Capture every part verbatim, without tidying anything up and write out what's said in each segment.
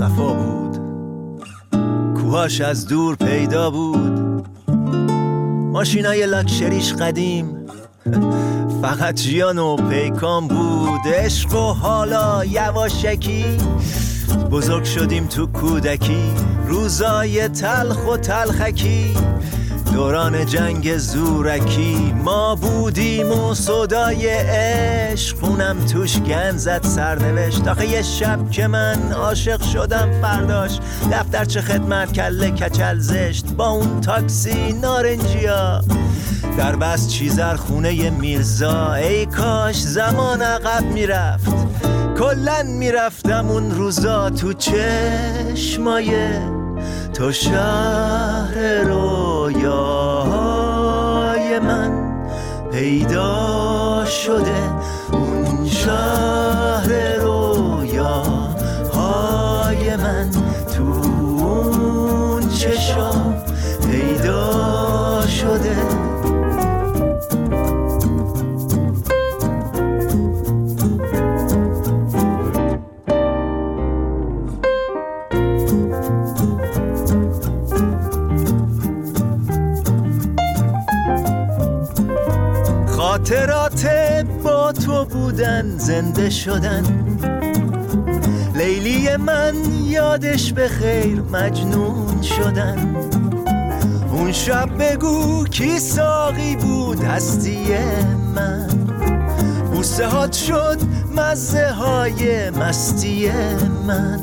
صفا بود، کوهاش از دور پیدا بود، ماشینای لکشریش قدیم فقط جیان و پیکان بود. عشق و حالا یواشکی بزرگ شدیم تو کودکی، روزای تلخ و تلخکی، دوران جنگ زورکی، ما بودیم و صدای عشق، خونم توش گند زد سرنوشت. آخه یه شب که من عاشق شدم فرداش دفترچه خدمت کله کچل زشت، با اون تاکسی نارنجیا در بس چیزر خونه میرزا. ای کاش زمان عقب میرفت، کلن میرفتم اون روزا تو چشمای تو، شهر رویای من پیدا شده، اون شهر رویاهای من تو اون چشم پیدا شده. خاطرات با تو بودن زنده شدن، لیلی من یادش به خیر مجنون شدن. اون شب بگو کی ساقی بود هستی من، بوسه هات شد مزه های مستی من.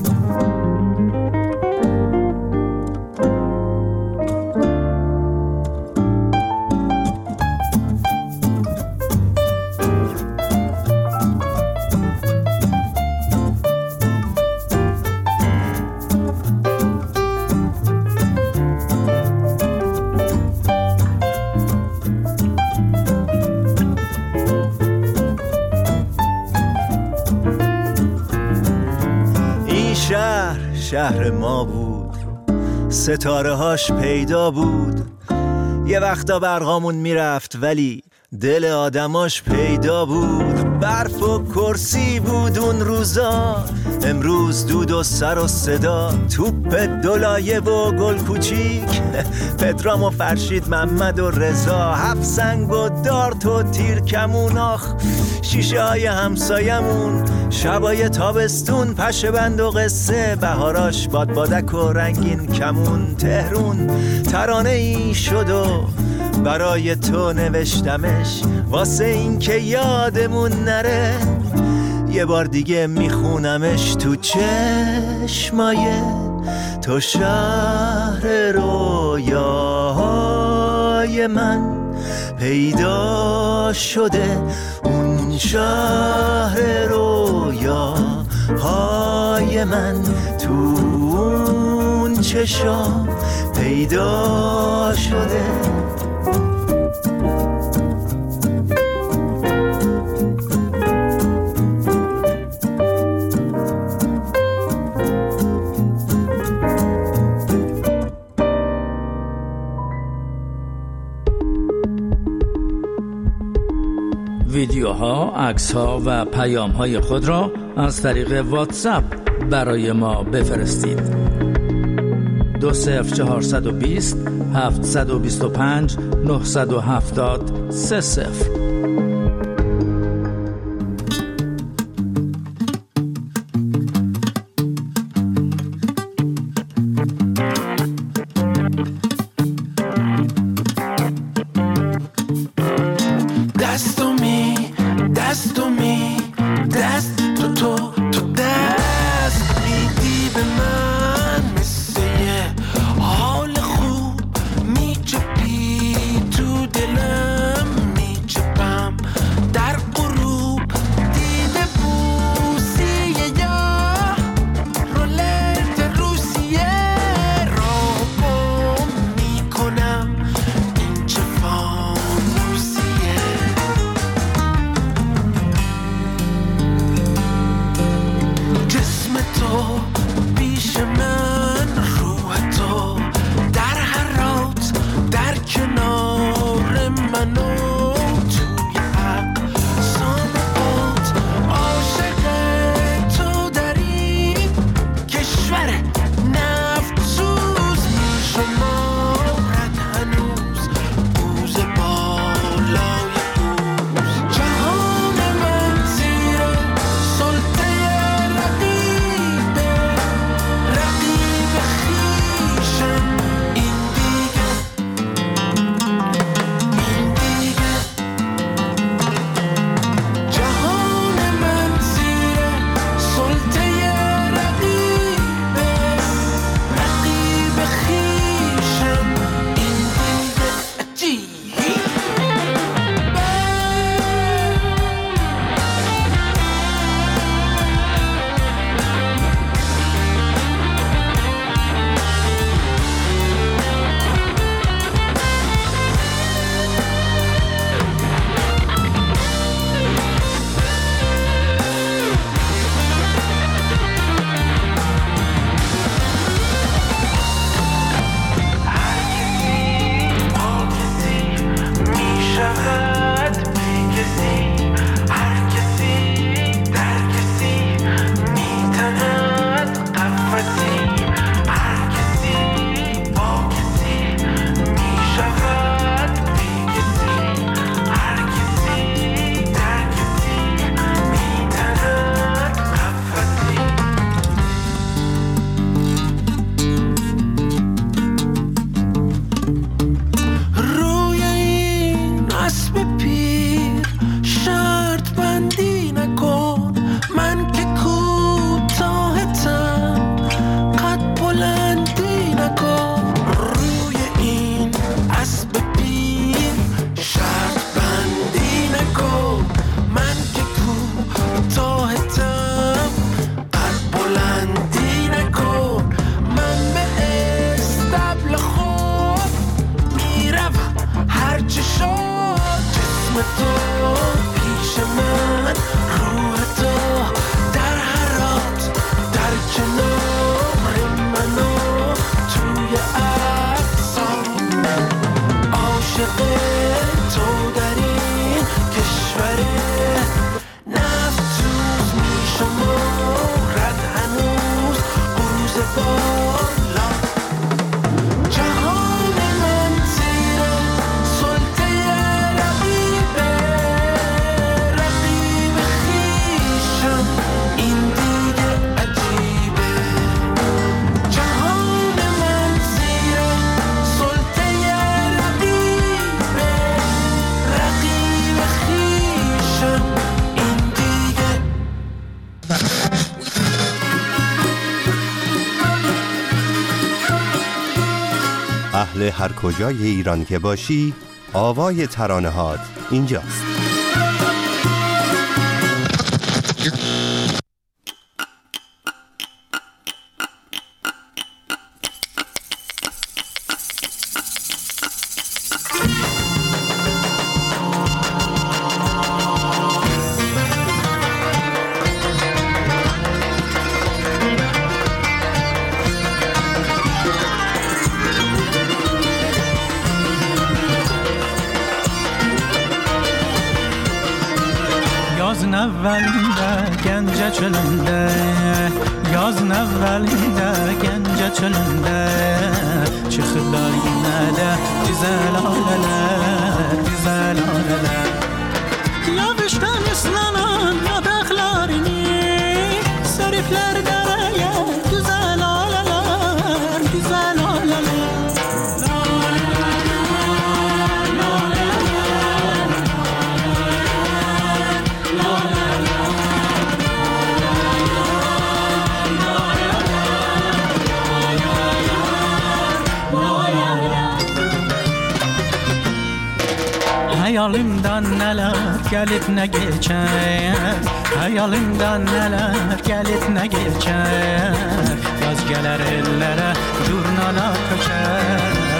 شهر ما بود، ستاره هاش پیدا بود، یه وقتا برقامون میرفت ولی دل آدماش پیدا بود. برف و کرسی بود اون روزا، امروز دود و سر و صدا، توپ دولایه و گل کوچیک، پدرام و فرشید محمد و رضا، هفت سنگ و دارت و تیر کمون، آخ شیشه های همسایمون، شبای تابستون، پشه بند و قصه، بهاراش بادبادک و رنگین کمون. تهرون ترانه ای شد و برای تو نوشتمش، واسه این که یادمون نره یه بار دیگه میخونمش. تو چشمای تو، شهر رویاهای من پیدا شده، اون شهر رویاهای من تو اون چشم پیدا شده. ویدیوها، عکس‌ها و پیام‌های خود را از طریق واتساپ برای ما بفرستید. دو صفر چهار صد و بیست هفت صد و بیست و پنج نه صد و هفتاد سه صفر. تو پیش من، روح تو در حرات در کنار منو توی اقصا، عاشق تو در این کشور نفتوز میشم و رد هنوز قروز بالا. اهل هر کجای ایران که باشی، آوای ترانه‌هات اینجاست. Hayalimden neler gelip ne geçer, hayalimden neler gelip ne geçer. Yaz geler ellere, jurnala köçer,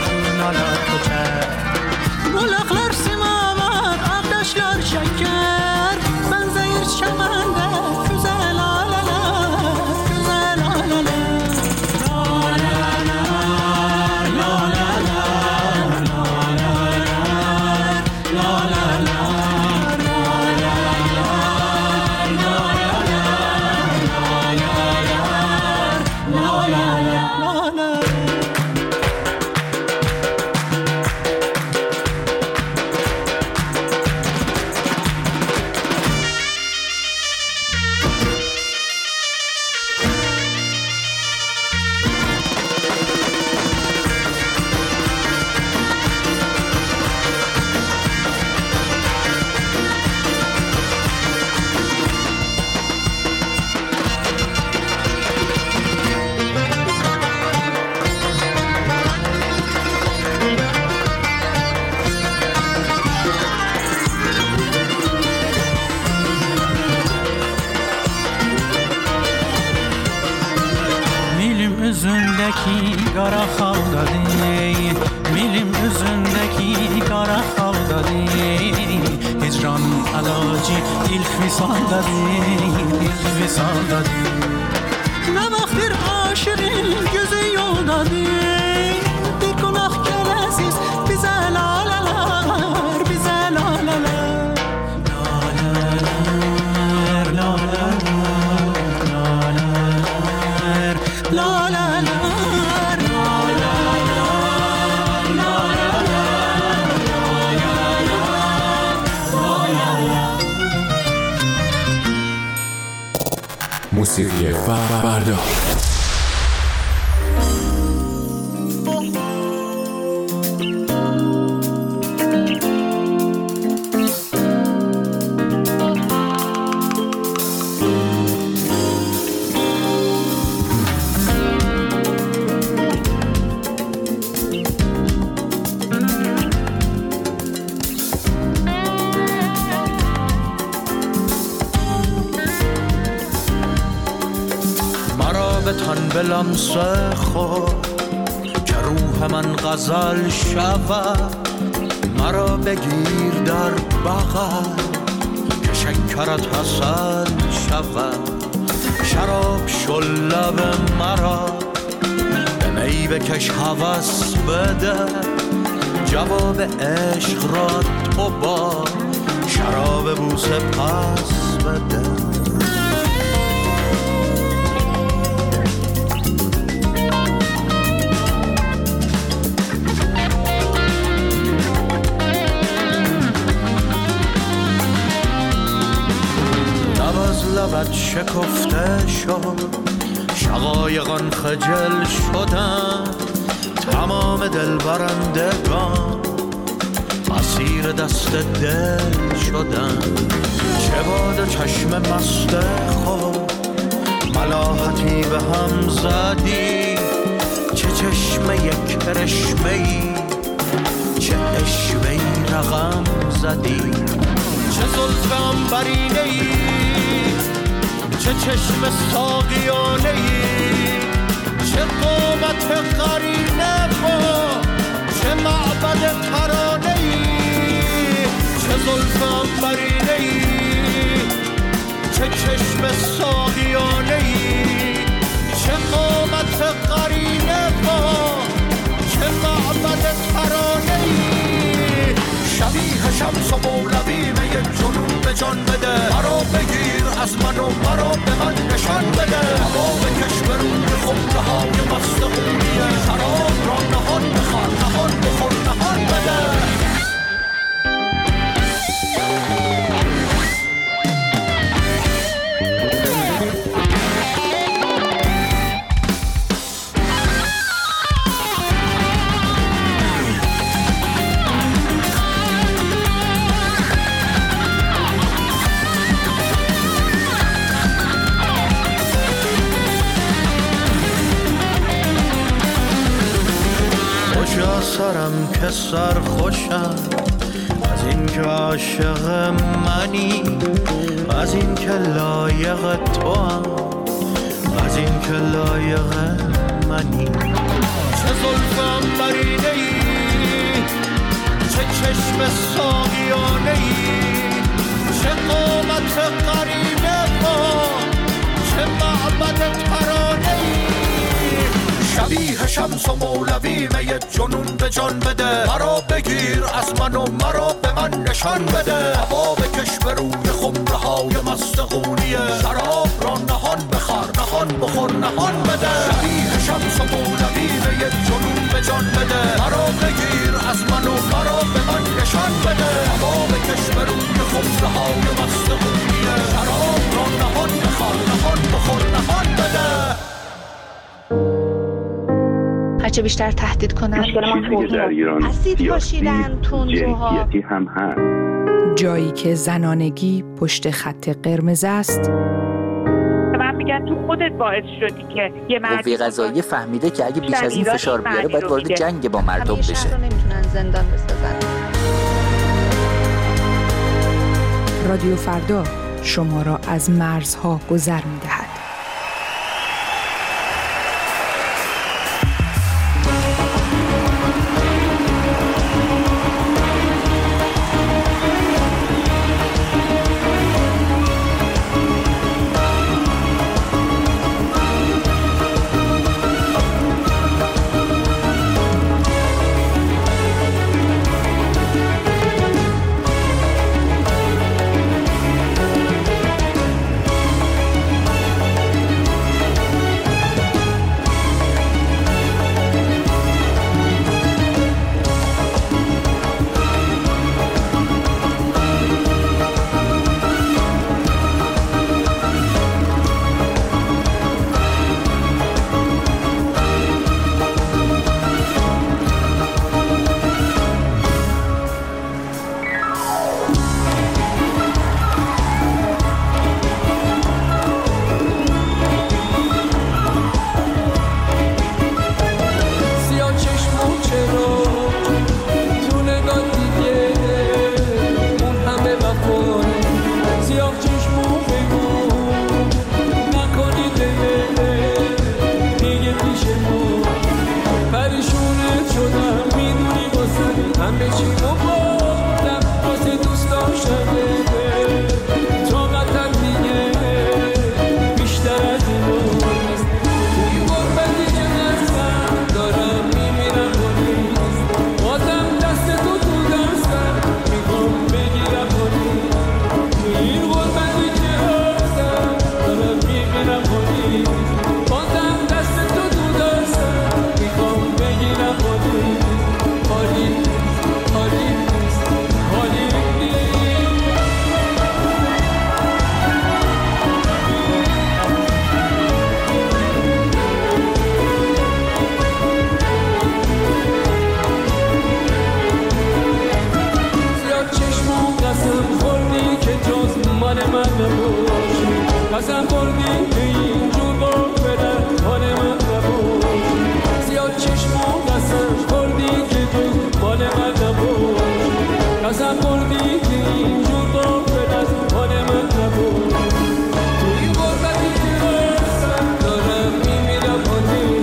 jurnala köçer. Bulaklar simavar, aktaşlar şeker, ben zehir şemende güzel alalar, güzel alalar. Qara xal dadi, milim üzündəki qara xal dadi. Hicranın əlacı ilk visal dadi, ilk visal dadi. Nə vaxt bir aşığın gözü yoldadı, bir qonaq gələsiz bizə lalalar, bizə lalalar. Lalalar, lalalar, lalalar, lalalar. موسیقی بردار لمسه خود که روح من غزل شود، مرا بگیر در بغل که شکرت حسن شود شراب شلب مرا به می بکش هوس بده جواب عشق را تو با شراب بوسه پس بده. لبت شکفته شد شقایقان خجل شدن تمام دل برندگان مسیر دست دل شدن چه باد چشم مست خود ملاحتی به هم زدی چه چشم یک کرشمه ای چه عشوه‌ای رقم زدی چه زلف عنبرینه ای چه چشم ساقیانه ای چه قامت قرینه با چه معبد ترانه ای چه زلف عنبرینه ای چه چشم ساقیانه ای چه قامت قرینه با چه معبد ترانه ای شبیه شمس و مولوی به یک جنون به جان بده مرا بگیر از من و مرا به من نشان بده هوا بکش برون به خمره های مست خونیه شراب را نهان بخار نهان بخور نهان بده. سرم که سر خوشم از این که عاشق منی از این که لایق تو هم از این که لایق منی چه زلف عنبرینه ای چه چشم ساقیانه ای چه قامت قرینه با چه معبد ترانه ای شبیه شمس و مولوی می جنون به جان بده مرا بگیر از من و مرا به من نشان بده هوا بکش برون خمره های مست خونیه شراب را نهان بخار نهان بخور نهان بده شبیه شمس و مولوی می جنون به جان بده مرا بگیر از من و مرا به من نشان بده هوا بکش برون خمره های مست خونیه شراب را نهان بخار نهان بخور نهان بده. هرچه بیشتر تهدید کنن چیزی در ایران اسید پاشیدن تندروها هم هم جایی که زنانگی پشت خط قرمز است. من میگم تو خودت باعث شدی که یه مرد وی قضایی فهمیده که اگه بیش از این فشار بیاره باید وارد جنگ با مردم بشه. شهر رو نمیتونن زندان بسازن. رادیو فردا شما را از مرزها گذر میدهد. نباشی قسم بردی به اینجور با بدن حال من نباشی زیاد چشم و قسم بردی که تو مال من نباشی قسم بردی به اینجور با بدن حال من نباشی توی بربتی که هستم دارم میمیرم آنی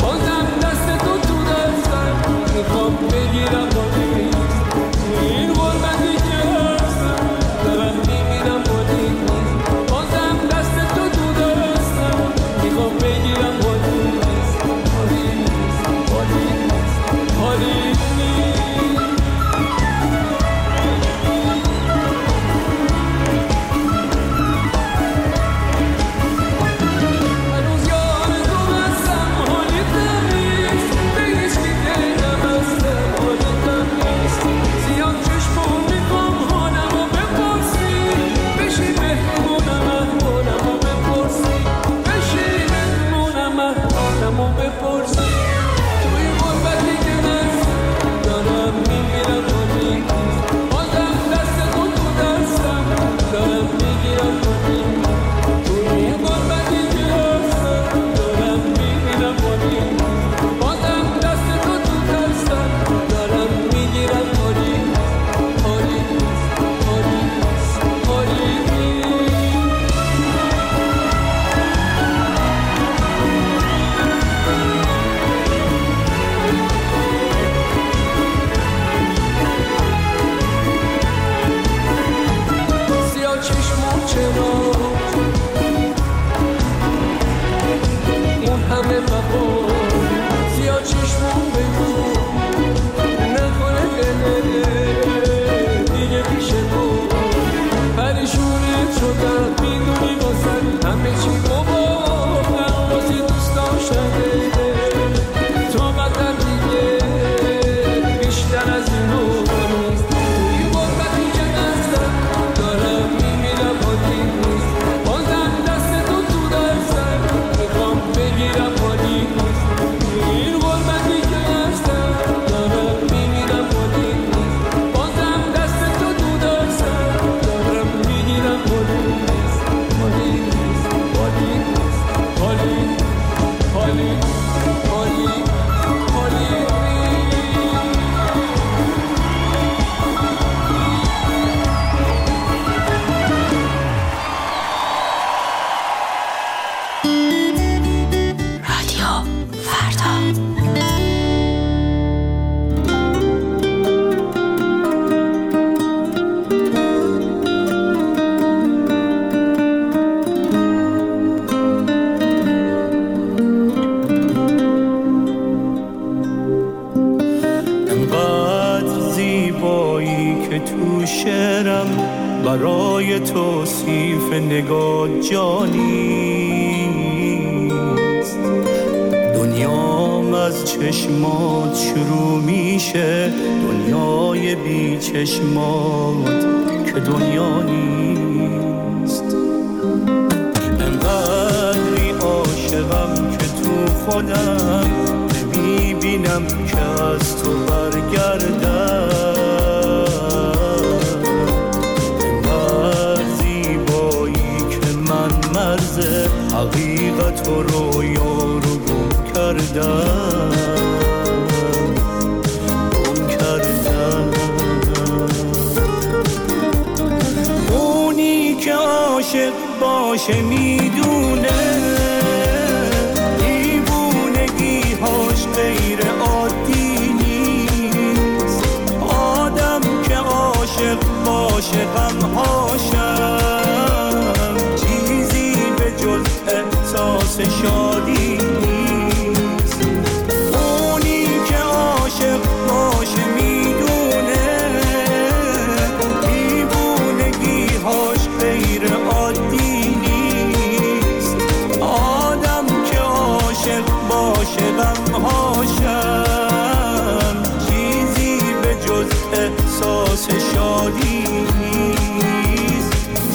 بازم دست تو تو دستم میخوام بگیرم آنی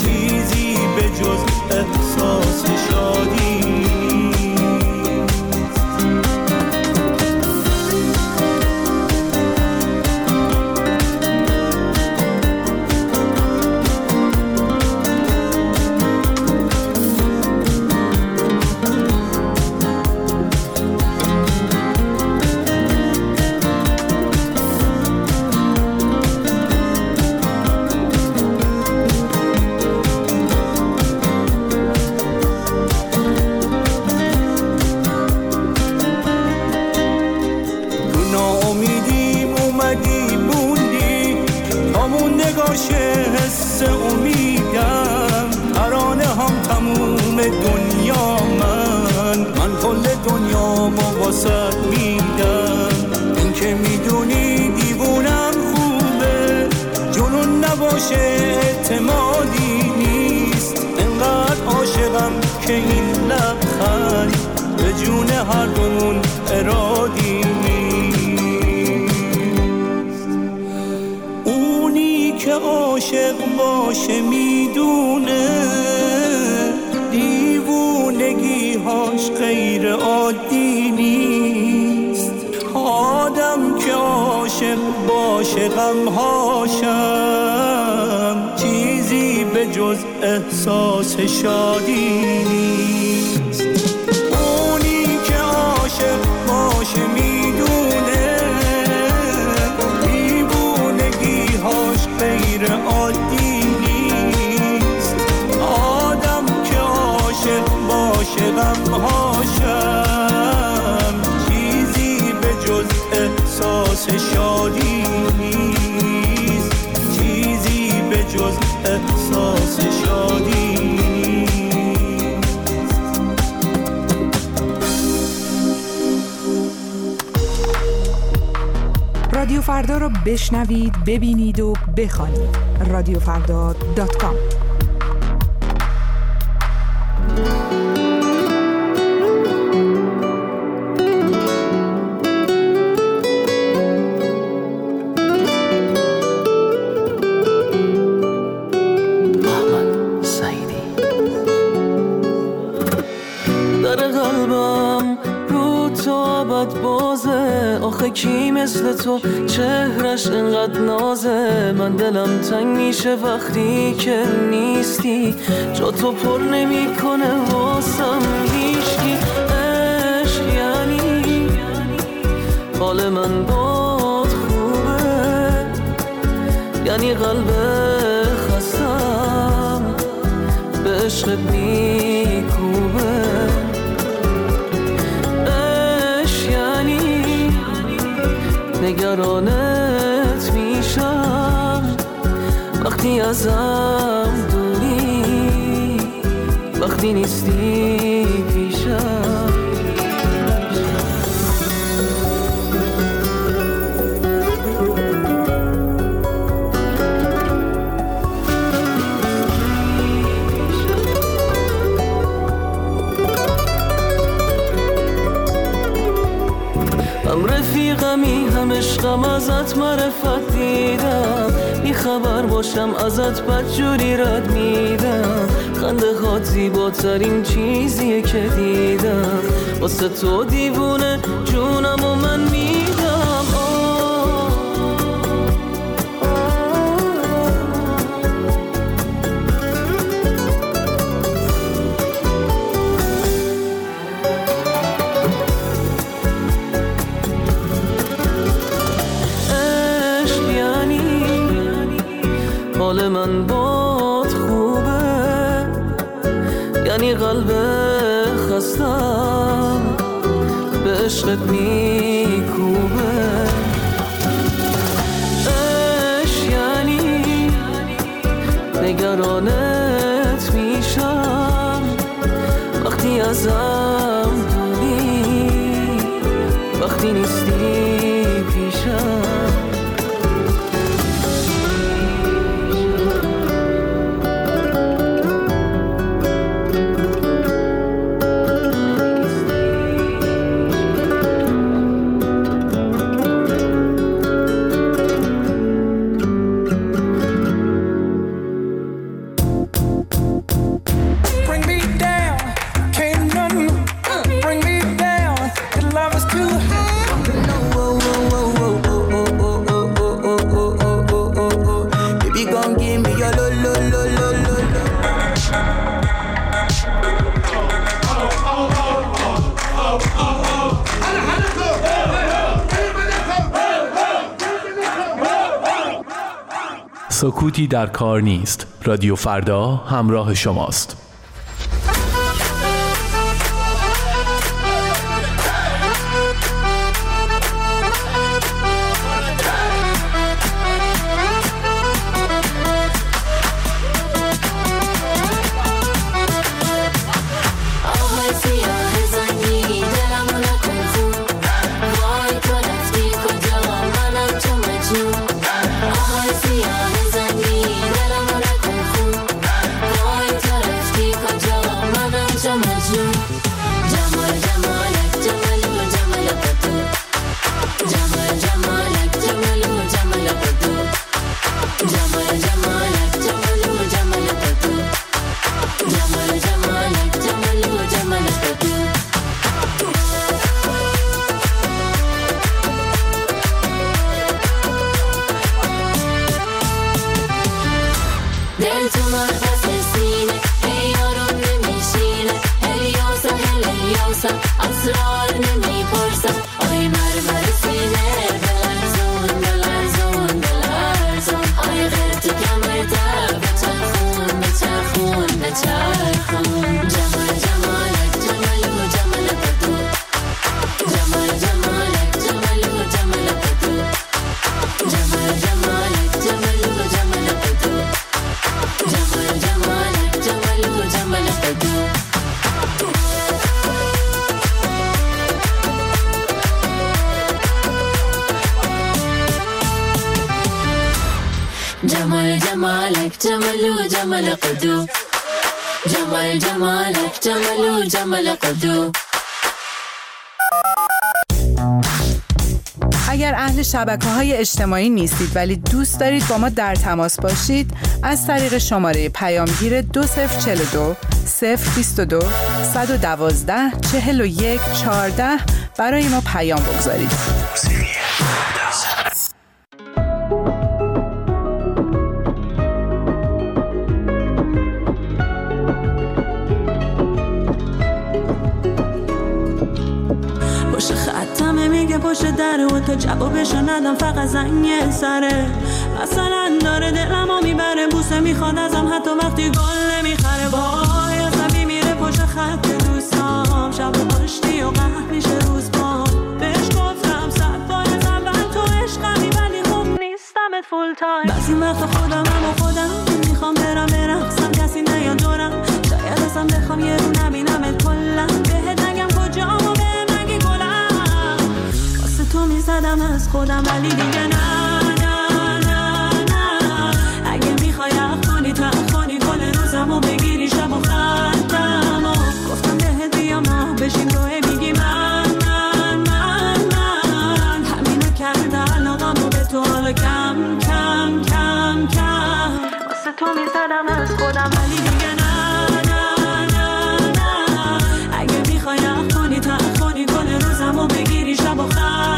چیزی به جز احساس شادی نیست. باشه حس امیدم، ترانه هم تموم دنیا من، من کل دنیا ما واسط میدم. این که میدونی دیوونم خوبه، جنون نباشه اعتمادی نیست، انقدر عاشقم که این لبخند به جون هر دومون ارادی عاشق باشه میدونه دیوونگی هاش غیر عادی نیست. آدم که عاشق باشه غمهاشم چیزی به جز احساس شادی نیست. اونی که عاشق باشه میدونه غیر عادی نیست. آدم که عاشق باشه غمهاشم چیزی به جز احساس شادی نیست، چیزی به جز احساس شادی نیست. رادیو فردا را بشنوید، ببینید و بخوانید. رادیو فردا دات کام. محمد سعیدی. در قلبم رو تا بد بازه، آخه کی مثل تو چهرش انقدر نازه. من دلم تنگ میشه وقتی که نیستی، جا تو پر نمی کنه واسم هیچکی. عشق یعنی حال من باد خوبه، یعنی قلب خستم به عشقت میکوبه. نگرانت میشم وقتی ازم دوری، وقتی نیستی پیشم. هم رفیقمی هم عشقم، ازت معرفت دیدم، بیخبر باشم ازت بدجوری رد میدم. خنده هات زیباترین چیزیه که دیدم، واسه تو دیوونه جونم و من میدم. حال من باد خوبه، یعنی قلب خستم به عشقت میکوبه. عشق یعنی نگرانت میشم وقتی ازم دوری، وقتی نیستی پیشم. سکوتی در کار نیست. رادیو فردا همراه شماست. جمال جمالك جمال جمال قدو جمال جمالك جمال جمال قدو. اگر اهل شبکه‌های اجتماعی نیستید ولی دوست دارید با ما در تماس باشید، از طریق شماره پیامگیر دو صفر چهار دو صفر دو دو یک یک چهار یک چهارده برای ما پیام بگذارید. پشت دره و تا جوابشو ندم فقط زنگ سره، مثلا داره دلمو میبره، بوسه میخواد ازم حتی وقتی گل نمیخره، وای عصبی میره پشت خط دوستام، شب آشتی و قهر میشه روز بام، بهش گفتم صد بار زبن تو عشقمی ولی خوب نیستمت فول تایم، بعضی وقتا خودمم و خودم میخوام برم برقصم کسی نیا دورم، شاید اصلا بخوام یه رو نبینمت کلا، بهت نگم کجامو تو میزدم از خودم ولی دیگه نه نه نه نه، اگه میخوای اخوانی تو اخوانی کل روزمو بگیری شب و خطمو، گفتم بهت بیا ما بشیم روه میگی من من من من، همینو کرده علاقمو به تو حالا کم کم کم کم، واسه تو میزدم از خودم ولی دیگه نه نه نه نه، اگه میخوای اخوانی تو اخوانی کل روزمو بگیری شب و خطمو،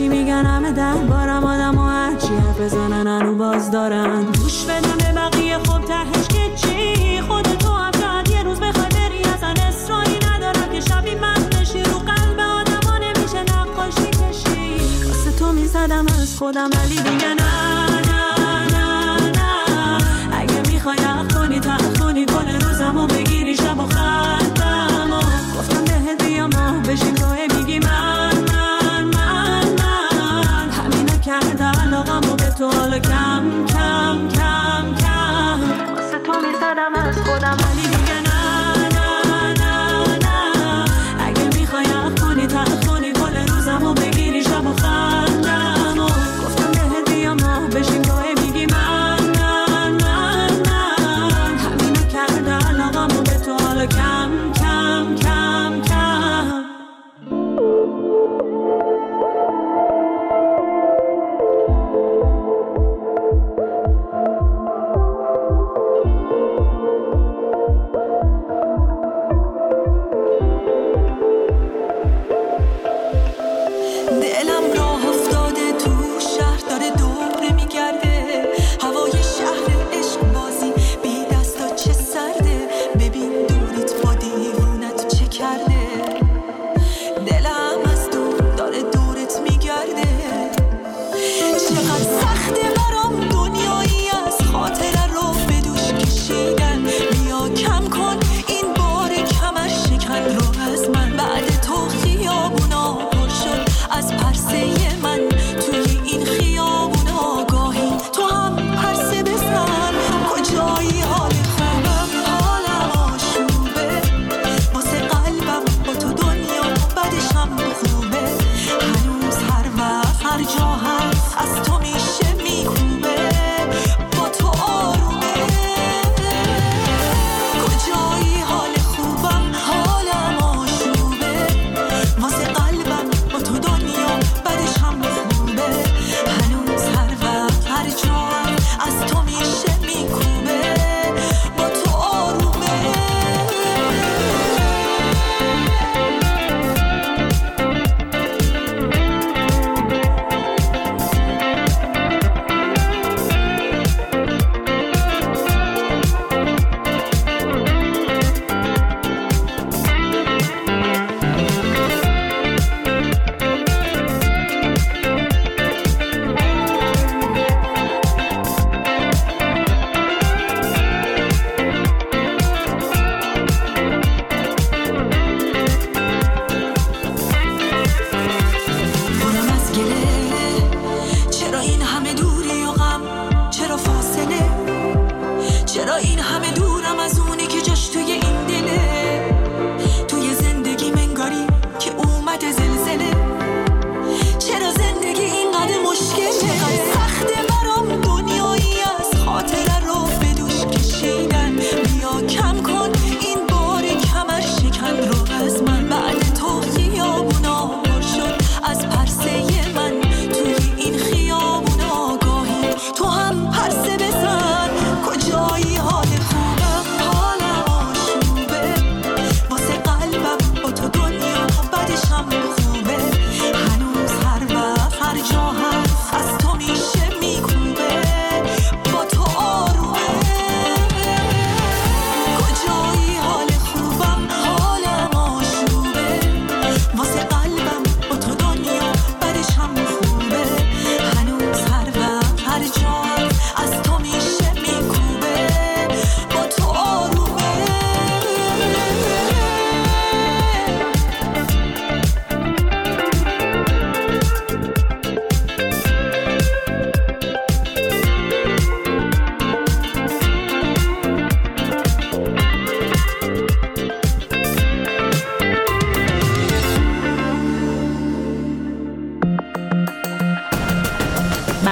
میگن همه دربارم آدم و هرچی حرف بزنن انو باز دارن، گوش بدم به بقیه خوب تهش که چی، خودتو هم شاید یه روز بخوای بری، اصلا اصراری ندارم که شبی من نشی، رو قلب آدم ها نمیشه نقاشی کشی، واسه تو میزدم از خودم ولی دیگه نه نه نه نه، اگه میخوای اخونی تا اخونی کل روزمو بگیری شب و خطمو، گفتم بهت بیا ما بشیم روه میگی من تو حالا کم کم کم کم، واسه تو میزدم از خودم ولی دیگه نه نه نه نه، اگه میخوای اخونی تا اخونی کل روزمو بگیری شب و خندمو، گفتم بهت بیا ما بشیم روه میگی من من من من، همینو کرده علاقمو به تو حالا کم کم کم کم. از پرسه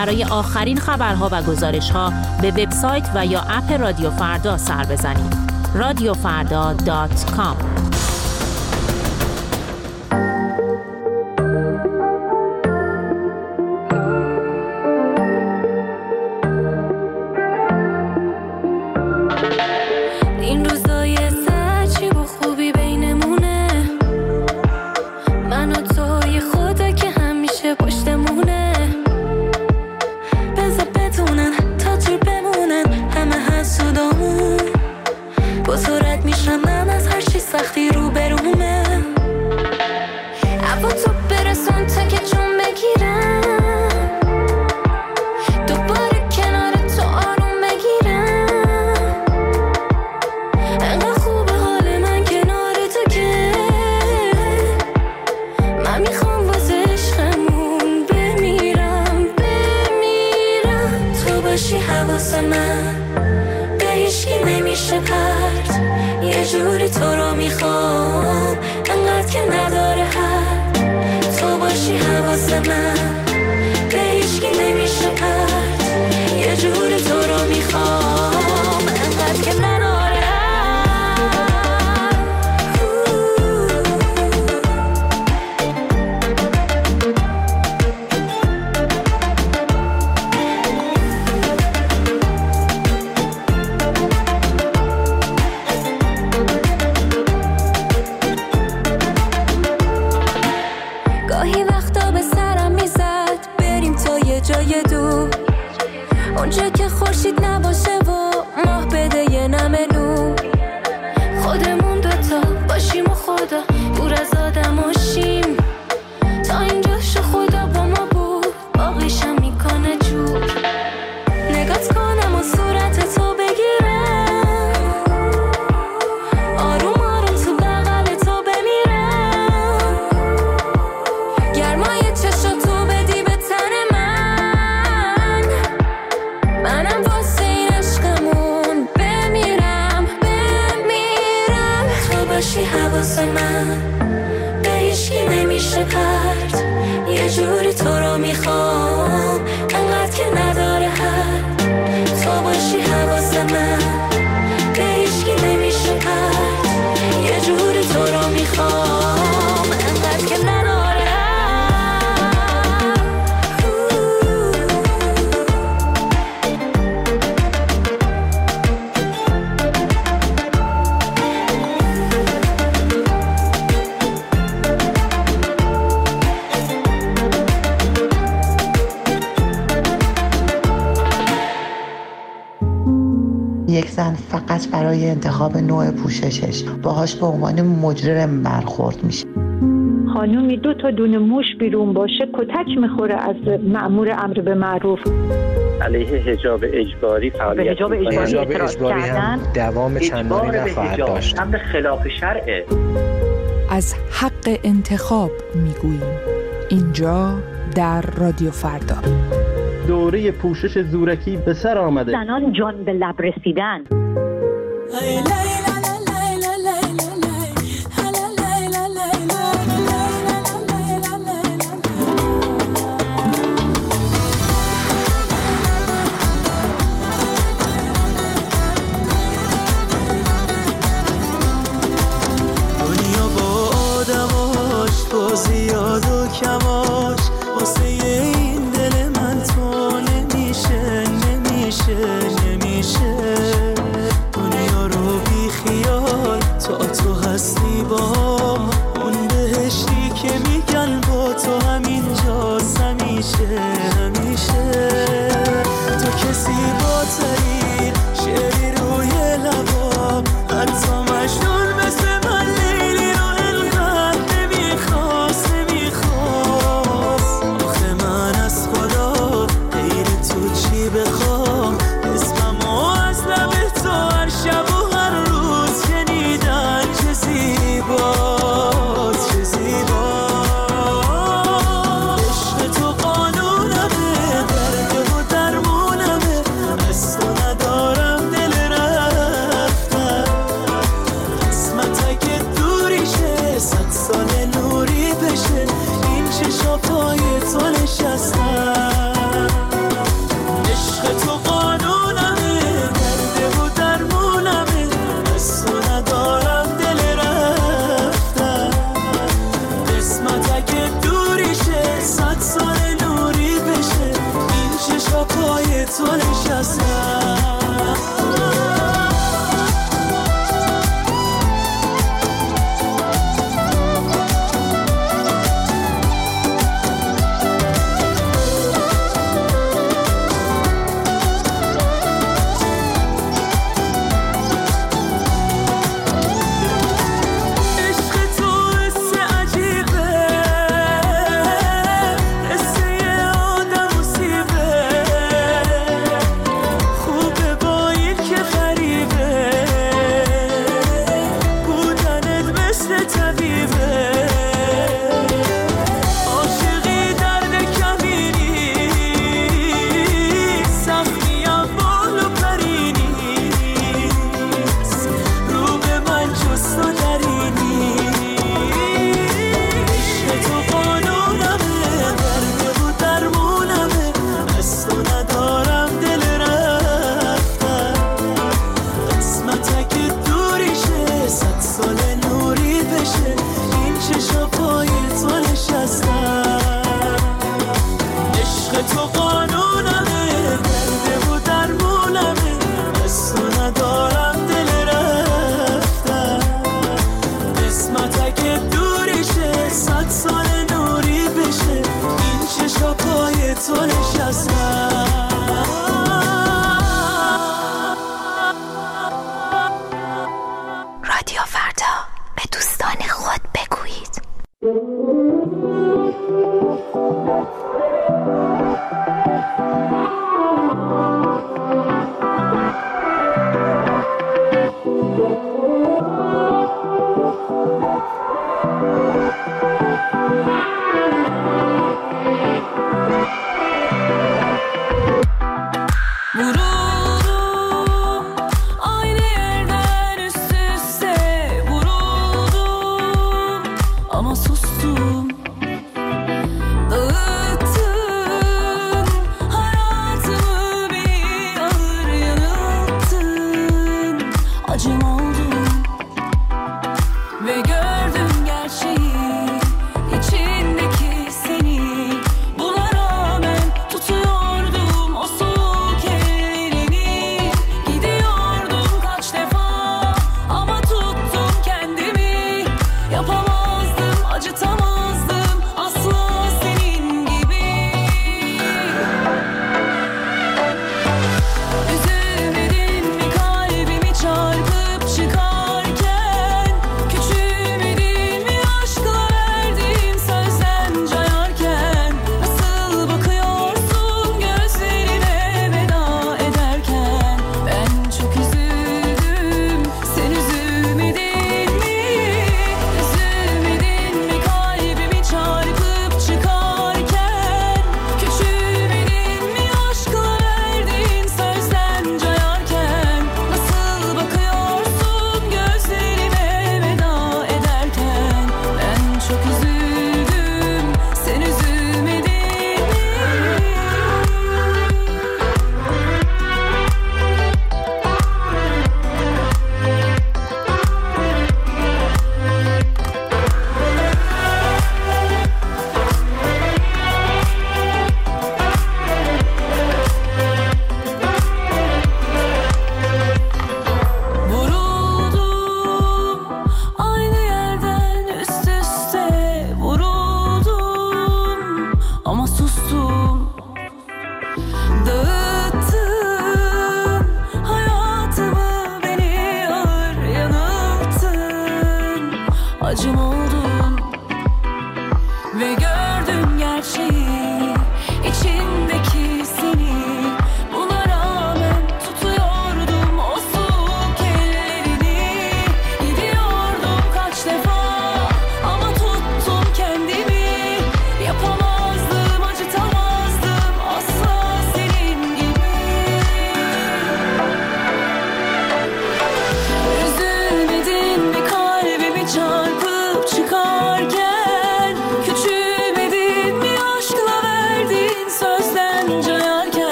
برای آخرین خبرها و گزارش‌ها به وبسایت و یا اپ رادیو فردا سر بزنید. رادیو فردا دات کام برای انتخاب نوع پوششش باهاش به عنوان مجرم برخورد میشه. خانومی دو تا دونه موش بیرون باشه کتک میخوره از مأمور امر به معروف. علیه حجاب اجباری فعالیت حجاب اجباری اجباری هم دوام چندانی نخواهد داشت. امر خلاف شرعه. از حق انتخاب میگوییم اینجا در رادیو فردا. دوره پوشش زورکی به سر آمده. زنان جان به لب رسیدن. دنیا با آدماش با زیاد و کماش واسه این دل من تو نمیشه نمیشه نمیشه تو هستی باهم اون بهشتی که میگن با تو همینجا همیشه همیشه تو کسی با تری شعری روی لبام حتی مجنون مثل من لیلی رو اینقدر نمیخواست نمیخواست آخه من از خدا غیر تو چی بخوام اسممو از لب تو هر شب این چشم‌های تو نشستم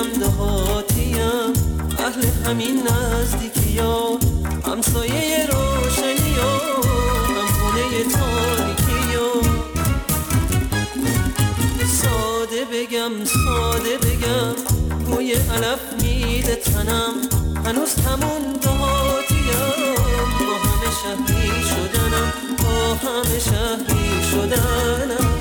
ام دهاتیم، اهل همین نزدیکی ها، همسایه روشنی ها، هم خونه تاریکی ها. ساده بگم ساده بگم بوی علف میده تنم، هنوز همون دهاتیم، با همه شهری شدنم، با همه شهری شدنم.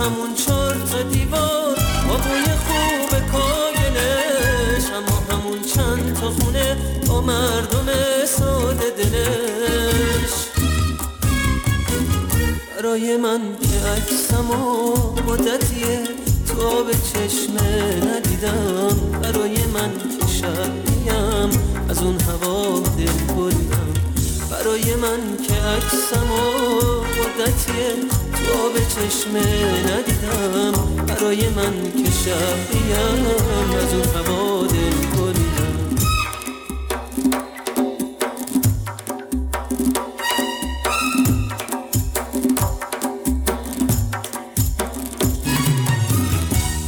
همون چهار تا دیوار با بوی خوب کاینش، اما همون چند تا خونه با مردم ساده دلش. رای من که عکسم و مدتیه تو آب چشمه ندیدم، برای من که شبیم از اون هوا دل بریدم، برای من که عکسم و مدتیه تو به چشمه ندیدم، برای من که شبیم از اون هوا دل بریدم.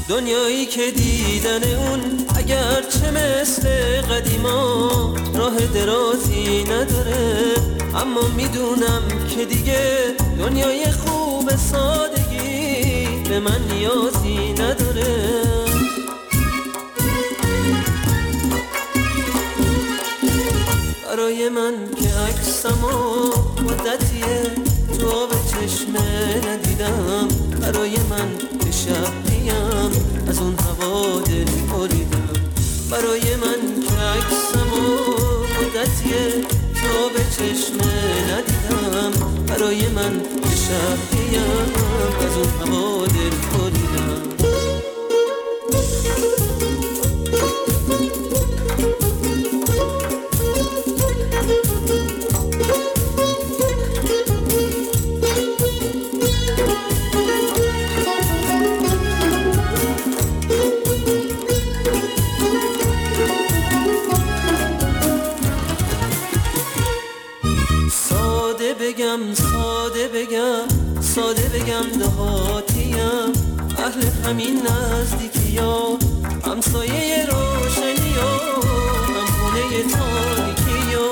دنیایی که دیدن اون اگر چه مثل قدیما راه درازی نداره، اما میدونم که دیگه دنیای خوب به سادگی به من نیازی نداره. برای من که عکسم و مدتیه تو آب چشمه ندیدم، برای من که شبیم از اون هوا دل بریدم، برای من که عکسم و مدتیه تو آب چشمه ندیدم، برای من که شبیم از اون هوا دل بریدم. ساده بگم ساده بگم دهاتیم، اهل همین نزدیکی ها، همسایه روشنی ها، هم خونه تاریکی ها.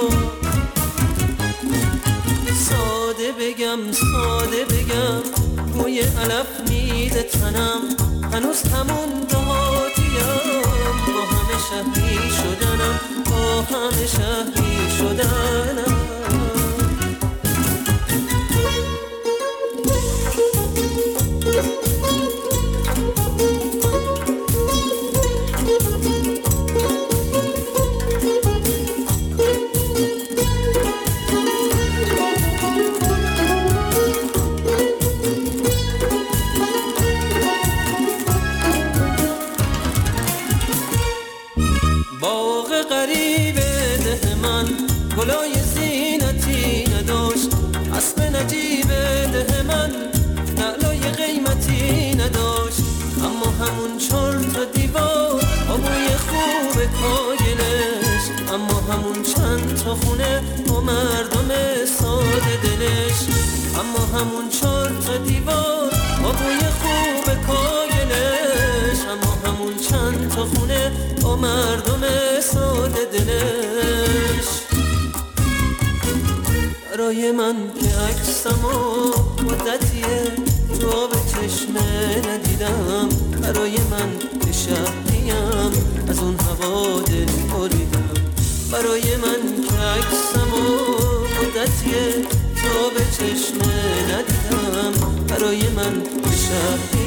ساده بگم ساده بگم بوی علف میده تنم، هنوز همون دهاتیم، با همه شهری شدنم، با همه شهری شدنم. خونه با مردم ساده دلش، اما همون چهار تا دیوار با بوی خوب کاینش، اما همون چند تا خونه با مردم ساده دلش. رای من که عکسم و مدتیه تو آب چشمه ندیدم، برای من که شبیم از اون هوا دل بریدم، برای من که عکسم و مدتیه تو به چشمه ندیدم، برای من که شبیم